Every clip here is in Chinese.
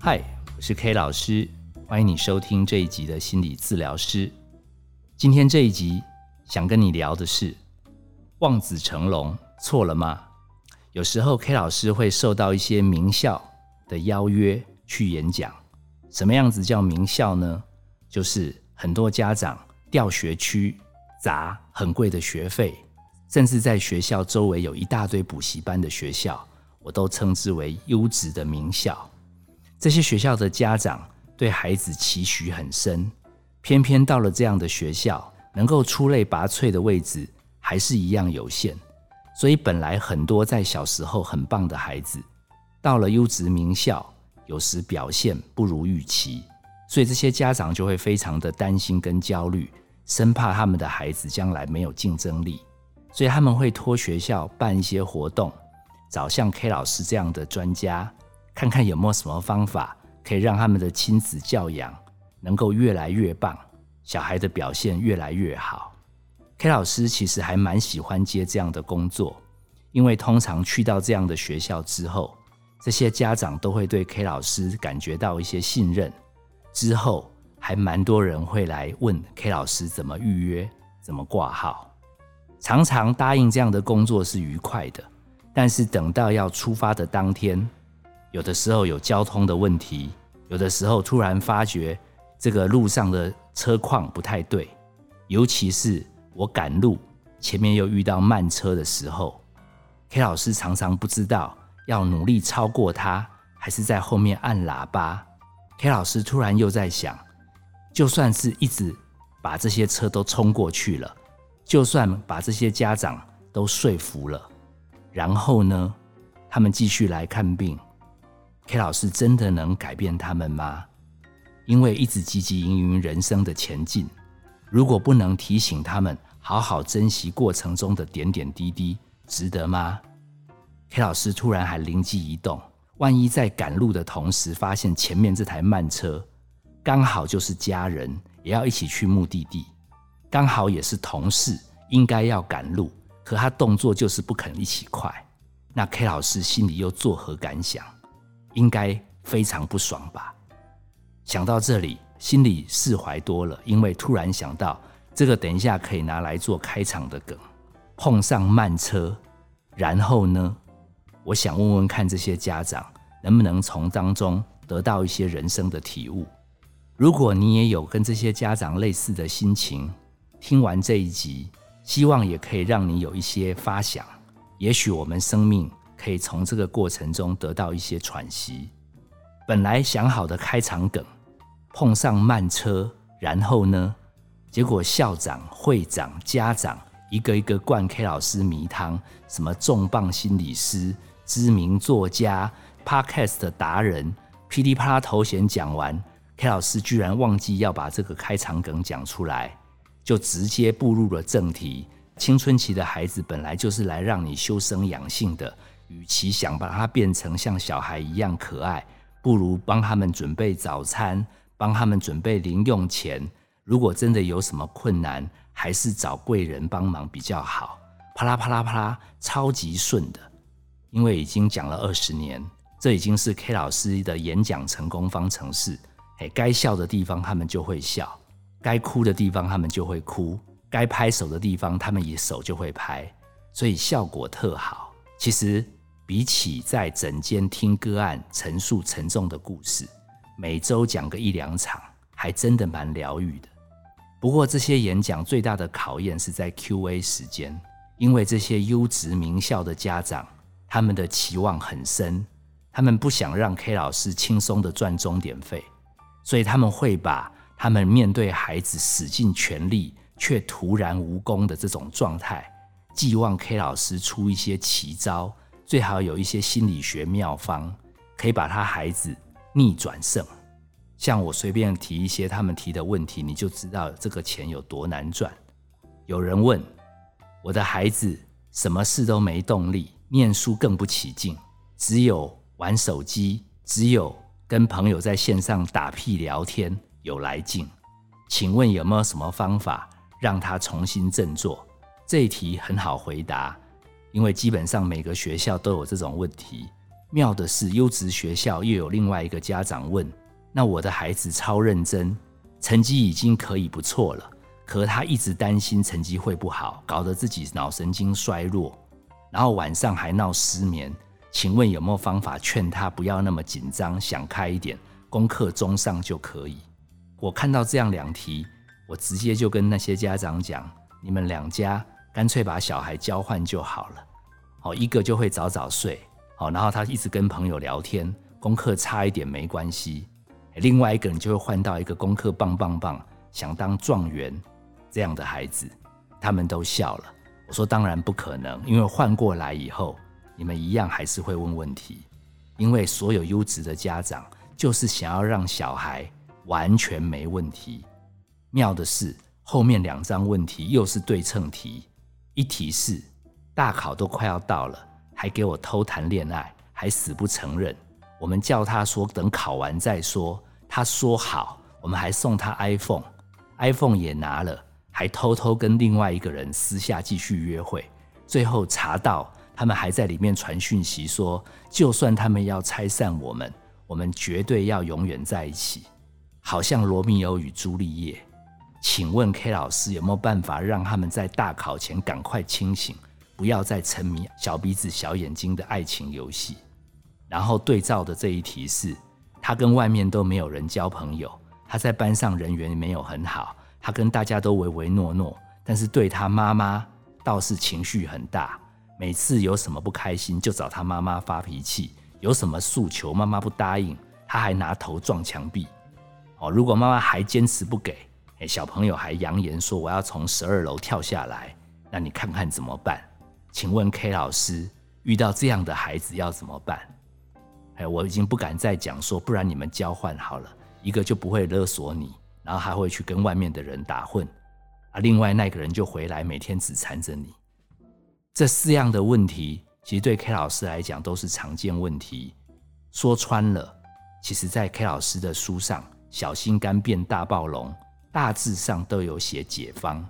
嗨，我是 K 老师，欢迎你收听这一集的心理治疗师。今天这一集想跟你聊的是望子成龙错了吗？有时候 K 老师会受到一些名校的邀约去演讲。什么样子叫名校呢？就是很多家长调学区，砸很贵的学费，甚至在学校周围有一大堆补习班的学校，我都称之为优质的名校。这些学校的家长对孩子期许很深，偏偏到了这样的学校，能够出类拔萃的位置还是一样有限。所以本来很多在小时候很棒的孩子，到了优质名校，有时表现不如预期，所以这些家长就会非常的担心跟焦虑，生怕他们的孩子将来没有竞争力，所以他们会托学校办一些活动，找像 K 老师这样的专家，看看有没有什么方法可以让他们的亲子教养能够越来越棒，小孩的表现越来越好。K 老师其实还蛮喜欢接这样的工作，因为通常去到这样的学校之后，这些家长都会对 K 老师感觉到一些信任，之后还蛮多人会来问 K 老师怎么预约，怎么挂号。常常答应这样的工作是愉快的，但是等到要出发的当天，有的时候有交通的问题，有的时候突然发觉这个路上的车况不太对，尤其是我赶路，前面又遇到慢车的时候， K 老师常常不知道要努力超过他，还是在后面按喇叭。 K 老师突然又在想，就算是一直把这些车都冲过去了，就算把这些家长都说服了，然后呢，他们继续来看病， K 老师真的能改变他们吗？因为一直汲汲营营人生的前进，如果不能提醒他们好好珍惜过程中的点点滴滴，值得吗？ K 老师突然还灵机一动，万一在赶路的同时发现前面这台慢车，刚好就是家人也要一起去目的地，刚好也是同事应该要赶路，可他动作就是不肯一起快，那 K 老师心里又作何感想？应该非常不爽吧。想到这里心里释怀多了，因为突然想到这个等一下可以拿来做开场的梗，碰上慢车，然后呢，我想问问看这些家长能不能从当中得到一些人生的体悟。如果你也有跟这些家长类似的心情，听完这一集，希望也可以让你有一些发想，也许我们生命可以从这个过程中得到一些喘息。本来想好的开场梗，碰上慢车，然后呢？结果校长、会长、家长一个一个灌 K 老师迷汤，什么重磅心理师、知名作家、podcast 达人，噼里啪啦头衔讲完， K 老师居然忘记要把这个开场梗讲出来，就直接步入了正题。青春期的孩子本来就是来让你修身养性的，与其想把它变成像小孩一样可爱，不如帮他们准备早餐，帮他们准备零用钱，如果真的有什么困难，还是找贵人帮忙比较好。啪啦啪啦啪啦，超级顺的。因为已经讲了20年，这已经是 K 老师的演讲成功方程式。该笑的地方他们就会笑，该哭的地方他们就会哭，该拍手的地方他们也手就会拍，所以效果特好。其实比起在诊间听个案陈述沉重的故事，每周讲个1-2场，还真的蛮疗愈的。不过这些演讲最大的考验是在 QA 时间，因为这些优质名校的家长，他们的期望很深，他们不想让 K 老师轻松的赚钟点费，所以他们会把他们面对孩子使尽全力却徒然无功的这种状态，寄望 K 老师出一些奇招，最好有一些心理学妙方，可以把他孩子逆转胜。像我随便提一些他们提的问题，你就知道这个钱有多难赚。有人问，我的孩子什么事都没动力，念书更不起劲，只有玩手机，只有跟朋友在线上打屁聊天有来劲，请问有没有什么方法让他重新振作？这一题很好回答，因为基本上每个学校都有这种问题。妙的是优质学校又有另外一个家长问，那我的孩子超认真，成绩已经可以不错了，可他一直担心成绩会不好，搞得自己脑神经衰弱，然后晚上还闹失眠，请问有没有方法劝他不要那么紧张，想开一点，功课中上就可以。我看到这样两题，我直接就跟那些家长讲，你们两家干脆把小孩交换就好了，一个就会早早睡，然后他一直跟朋友聊天，功课差一点没关系，另外一个人就会换到一个功课棒棒棒，想当状元这样的孩子。他们都笑了，我说当然不可能，因为换过来以后你们一样还是会问问题，因为所有优质的家长就是想要让小孩完全没问题。妙的是后面两张问题又是对称题，一题是大考都快要到了还给我偷谈恋爱，还死不承认，我们叫他说等考完再说，他说好，我们还送他 iPhone 也拿了，还偷偷跟另外一个人私下继续约会，最后查到他们还在里面传讯息说，就算他们要拆散我们绝对要永远在一起，好像罗密欧与朱丽叶。请问 K 老师有没有办法让他们在大考前赶快清醒，不要再沉迷小鼻子小眼睛的爱情游戏。然后对照的这一题是，他跟外面都没有人交朋友，他在班上人缘没有很好，他跟大家都唯唯诺诺，但是对他妈妈倒是情绪很大，每次有什么不开心就找他妈妈发脾气，有什么诉求妈妈不答应，他还拿头撞墙壁。如果妈妈还坚持不给，小朋友还扬言说我要从12楼跳下来，那你看看怎么办？请问 K 老师，遇到这样的孩子要怎么办？我已经不敢再讲说不然你们交换好了，一个就不会勒索你，然后还会去跟外面的人打混，另外那个人就回来每天只缠着你。这四样的问题其实对 K 老师来讲都是常见问题，说穿了其实在 K 老师的书上小心肝变大暴龙大致上都有写解方。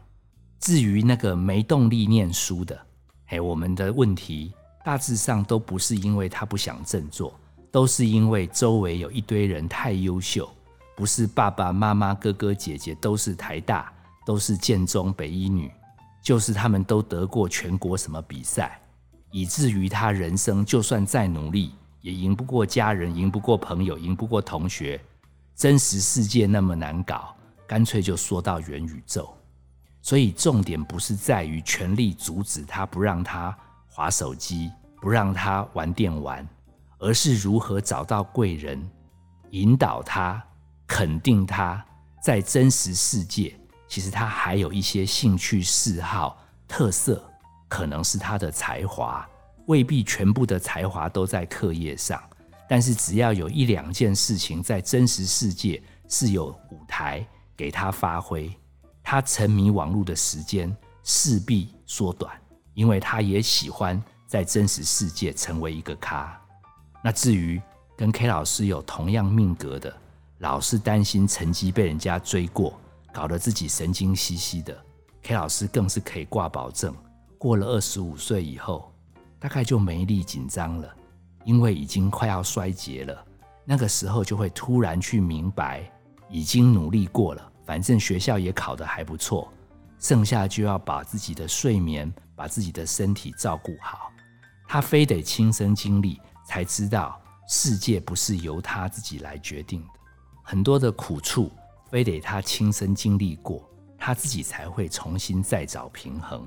至于那个没动力念书的，我们的问题大致上都不是因为他不想振作，都是因为周围有一堆人太优秀，不是爸爸妈妈哥哥姐姐都是台大，都是建中北一女，就是他们都得过全国什么比赛，以至于他人生就算再努力也赢不过家人，赢不过朋友，赢不过同学。真实世界那么难搞，干脆就说到元宇宙。所以重点不是在于全力阻止他，不让他滑手机，不让他玩电玩，而是如何找到贵人，引导他，肯定他，在真实世界，其实他还有一些兴趣嗜好、特色，可能是他的才华，未必全部的才华都在课业上，但是只要有一两件事情在真实世界是有舞台给他发挥，他沉迷网络的时间势必缩短，因为他也喜欢在真实世界成为一个咖。那至于跟 K 老师有同样命格的，老是担心成绩被人家追过，搞得自己神经兮兮的， K 老师更是可以挂保证，过了25岁以后大概就没力紧张了，因为已经快要衰竭了，那个时候就会突然去明白，已经努力过了，反正学校也考得还不错，剩下就要把自己的睡眠，把自己的身体照顾好。他非得亲身经历才知道，世界不是由他自己来决定的，很多的苦处非得他亲身经历过，他自己才会重新再找平衡。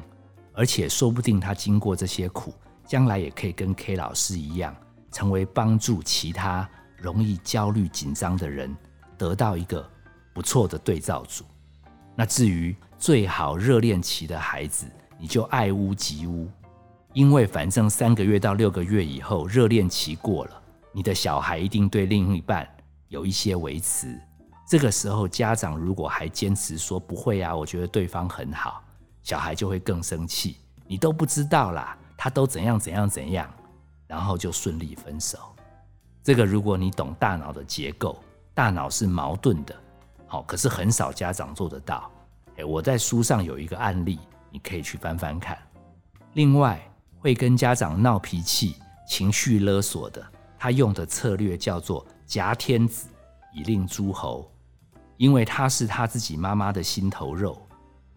而且说不定他经过这些苦，将来也可以跟 K 老师一样，成为帮助其他容易焦虑紧张的人，得到一个不错的对照组。那至于最好热恋期的孩子，你就爱屋及乌，因为反正3个月到6个月以后热恋期过了，你的小孩一定对另一半有一些维持，这个时候家长如果还坚持说不会啊，我觉得对方很好，小孩就会更生气，你都不知道啦，他都怎样怎样怎样，然后就顺利分手。这个如果你懂大脑的结构，大脑是矛盾的，可是很少家长做得到。我在书上有一个案例，你可以去翻翻看。另外，会跟家长闹脾气、情绪勒索的，他用的策略叫做挟天子以令诸侯，因为他是他自己妈妈的心头肉，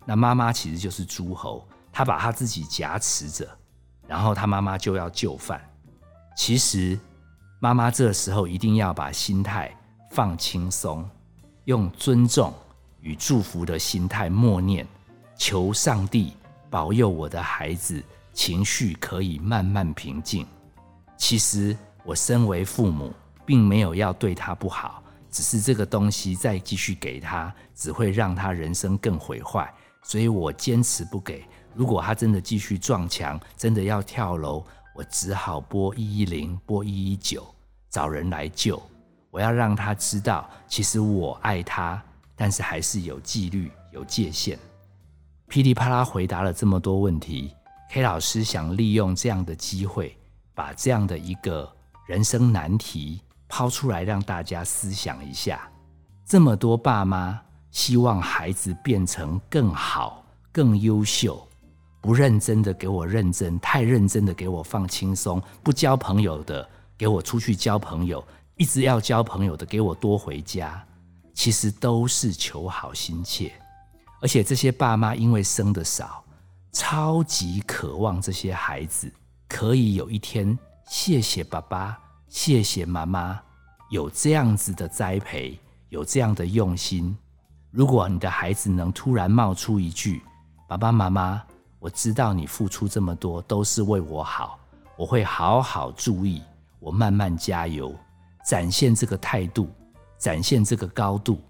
那妈妈其实就是诸侯，他把他自己挟持着，然后他妈妈就要就范。其实妈妈这时候一定要把心态放轻松，用尊重与祝福的心态默念，求上帝保佑我的孩子情绪可以慢慢平静。其实我身为父母并没有要对他不好，只是这个东西再继续给他只会让他人生更毁坏，所以我坚持不给。如果他真的继续撞墙，真的要跳楼，我只好拨110拨119找人来救。我要让他知道其实我爱他，但是还是有纪律有界限。噼里啪啦回答了这么多问题， K 老师想利用这样的机会，把这样的一个人生难题抛出来让大家思想一下。这么多爸妈希望孩子变成更好更优秀，不认真的给我认真，太认真的给我放轻松，不交朋友的给我出去交朋友，一直要交朋友的给我多回家，其实都是求好心切。而且这些爸妈因为生得少，超级渴望这些孩子可以有一天谢谢爸爸谢谢妈妈，有这样子的栽培，有这样的用心。如果你的孩子能突然冒出一句，爸爸妈妈，我知道你付出这么多都是为我好，我会好好注意，我慢慢加油，展现这个态度，展现这个高度，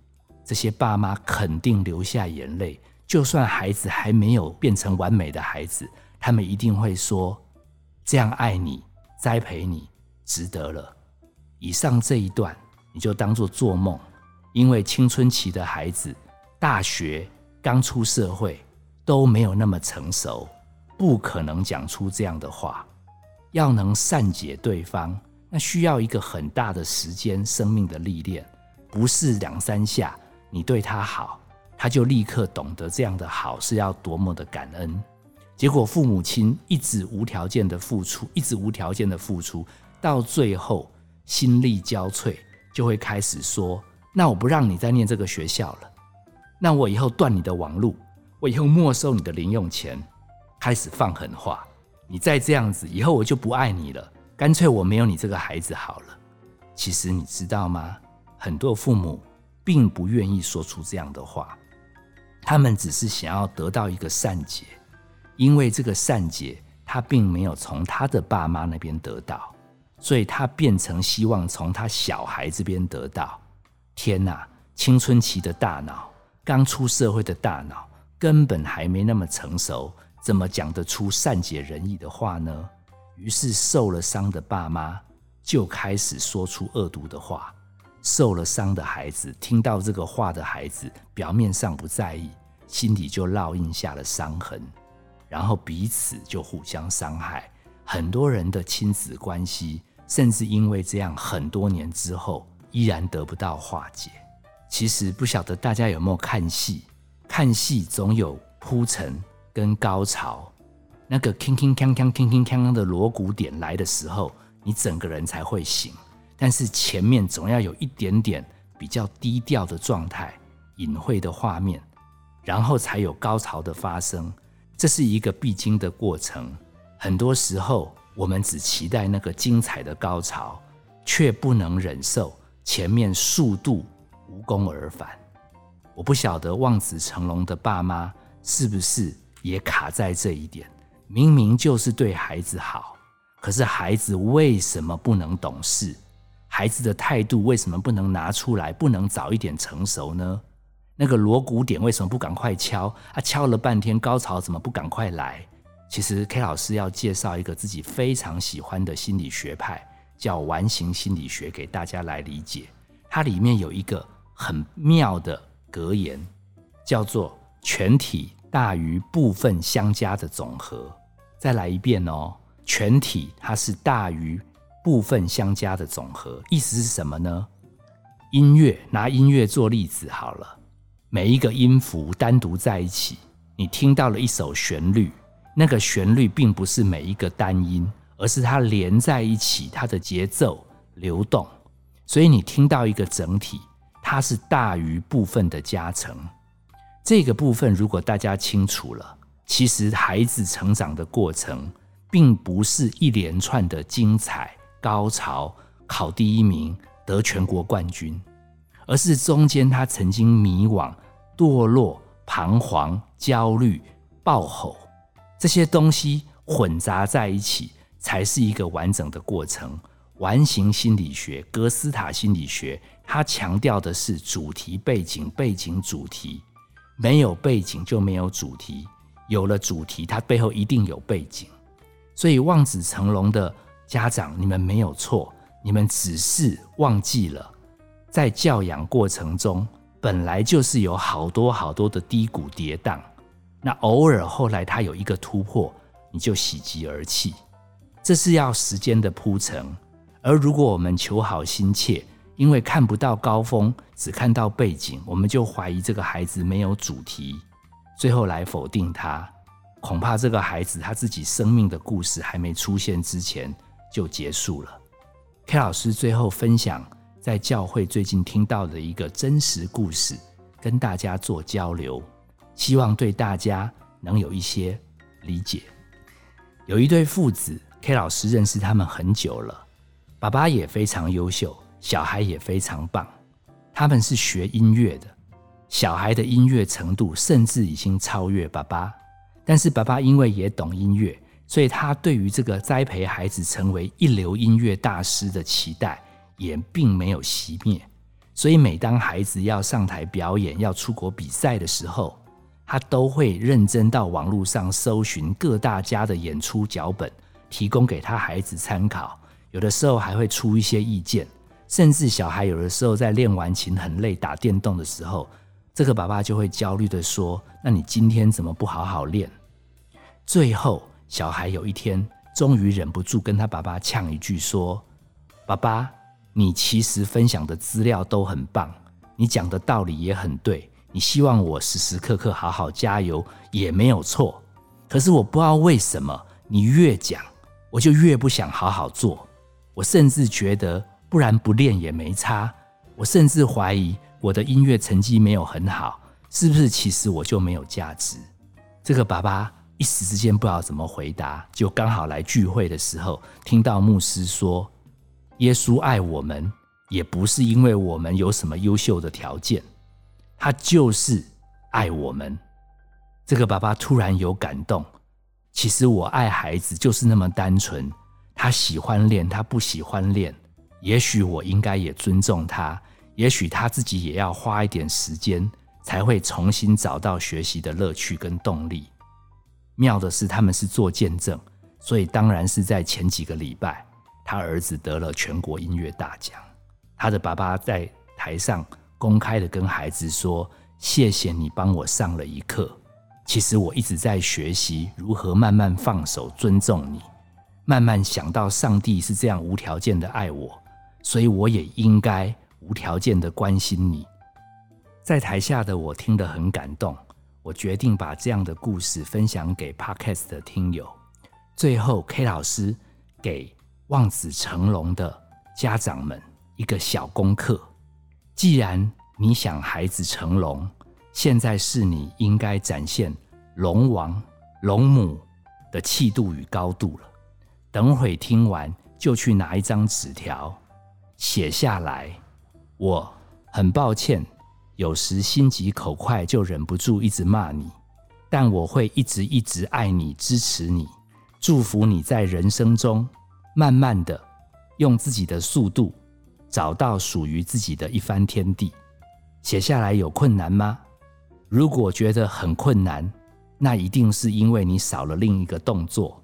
这些爸妈肯定流下眼泪。就算孩子还没有变成完美的孩子，他们一定会说，这样爱你栽培你值得了。以上这一段你就当作做梦，因为青春期的孩子大学刚出社会都没有那么成熟，不可能讲出这样的话。要能善解对方，那需要一个很大的时间生命的历练，不是2-3下你对他好他就立刻懂得这样的好是要多么的感恩。结果父母亲一直无条件的付出，一直无条件的付出，到最后心力交瘁，就会开始说，那我不让你再念这个学校了，那我以后断你的网路，我以后没收你的零用钱，开始放狠话，你再这样子以后我就不爱你了，干脆我没有你这个孩子好了。其实你知道吗，很多父母并不愿意说出这样的话，他们只是想要得到一个善解，因为这个善解他并没有从他的爸妈那边得到，所以他变成希望从他小孩这边得到。天哪，青春期的大脑，刚出社会的大脑，根本还没那么成熟，怎么讲得出善解人意的话呢？于是受了伤的爸妈就开始说出恶毒的话，受了伤的孩子听到这个话的孩子，表面上不在意，心里就烙印下了伤痕，然后彼此就互相伤害。很多人的亲子关系甚至因为这样很多年之后依然得不到化解。其实不晓得大家有没有看戏，看戏总有铺陈跟高潮，那个铿铿锵锵铿铿锵锵的锣鼓点来的时候，你整个人才会醒，但是前面总要有一点点比较低调的状态，隐晦的画面，然后才有高潮的发生。这是一个必经的过程，很多时候我们只期待那个精彩的高潮，却不能忍受前面速度无功而返。我不晓得望子成龙的爸妈是不是也卡在这一点，明明就是对孩子好，可是孩子为什么不能懂事？孩子的态度为什么不能拿出来，不能早一点成熟呢？那个锣鼓点为什么不赶快敲啊？敲了半天高潮怎么不赶快来？其实 K 老师要介绍一个自己非常喜欢的心理学派，叫完形心理学，给大家来理解。它里面有一个很妙的格言，叫做全体大于部分相加的总和。再来一遍哦，全体它是大于部分相加的总和。意思是什么呢？音乐，拿音乐做例子好了，每一个音符单独在一起，你听到了一首旋律，那个旋律并不是每一个单音，而是它连在一起，它的节奏流动，所以你听到一个整体，它是大于部分的加成。这个部分如果大家清楚了，其实孩子成长的过程并不是一连串的精彩高潮，考第一名得全国冠军，而是中间他曾经迷惘、堕落、彷徨、焦虑、暴吼，这些东西混杂在一起才是一个完整的过程。完形心理学、格斯塔心理学，它强调的是主题背景、背景主题，没有背景就没有主题，有了主题它背后一定有背景。所以望子成龙的家长，你们没有错，你们只是忘记了在教养过程中本来就是有好多好多的低谷跌宕，那偶尔后来它有一个突破，你就喜极而泣，这是要时间的铺陈。而如果我们求好心切，因为看不到高峰，只看到背景，我们就怀疑这个孩子没有主题，最后来否定他，恐怕这个孩子他自己生命的故事还没出现之前就结束了。 K 老师最后分享在教会最近听到的一个真实故事，跟大家做交流，希望对大家能有一些理解。有一对父子， K 老师认识他们很久了，爸爸也非常优秀，小孩也非常棒。他们是学音乐的，小孩的音乐程度甚至已经超越爸爸，但是爸爸因为也懂音乐，所以他对于这个栽培孩子成为一流音乐大师的期待也并没有熄灭。所以每当孩子要上台表演、要出国比赛的时候，他都会认真到网络上搜寻各大家的演出脚本，提供给他孩子参考，有的时候还会出一些意见。甚至小孩有的时候在练完琴很累打电动的时候，这个爸爸就会焦虑地说，那你今天怎么不好好练？最后小孩有一天终于忍不住跟他爸爸呛一句说，爸爸，你其实分享的资料都很棒，你讲的道理也很对，你希望我时时刻刻好好加油也没有错，可是我不知道为什么你越讲我就越不想好好做，我甚至觉得不然不练也没差，我甚至怀疑我的音乐成绩没有很好，是不是其实我就没有价值？这个爸爸一时之间不知道怎么回答，就刚好来聚会的时候听到牧师说，耶稣爱我们也不是因为我们有什么优秀的条件，他就是爱我们。这个爸爸突然有感动，其实我爱孩子就是那么单纯，他喜欢练他不喜欢练，也许我应该也尊重他，也许他自己也要花一点时间才会重新找到学习的乐趣跟动力。妙的是他们是做见证，所以当然是在前几个礼拜他儿子得了全国音乐大奖，他的爸爸在台上公开的跟孩子说，谢谢你帮我上了一课，其实我一直在学习如何慢慢放手尊重你，慢慢想到上帝是这样无条件的爱我，所以我也应该无条件的关心你。在台下的我听得很感动，我决定把这样的故事分享给 Podcast 的听友。最后 K 老师给望子成龙的家长们一个小功课，既然你想孩子成龙，现在是你应该展现龙王龙母的气度与高度了。等会听完就去拿一张纸条写下来，我很抱歉有时心急口快就忍不住一直骂你，但我会一直一直爱你、支持你，祝福你在人生中慢慢的用自己的速度找到属于自己的一番天地。写下来有困难吗？如果觉得很困难，那一定是因为你少了另一个动作。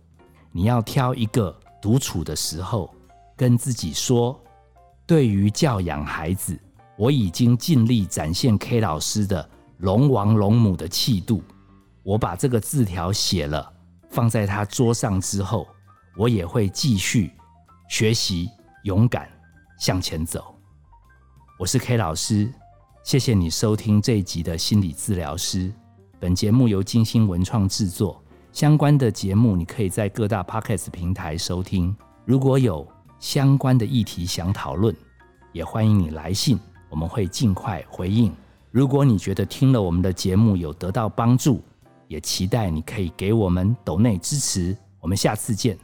你要挑一个独处的时候跟自己说，对于教养孩子，我已经尽力展现 K 老师的龙王龙母的气度，我把这个字条写了放在他桌上之后，我也会继续学习，勇敢向前走。我是 K 老师，谢谢你收听这一集的心理治疗师。本节目由金星文创制作，相关的节目你可以在各大 Podcast 平台收听。如果有相关的议题想讨论，也欢迎你来信，我们会尽快回应。如果你觉得听了我们的节目有得到帮助，也期待你可以给我们抖内支持。我们下次见。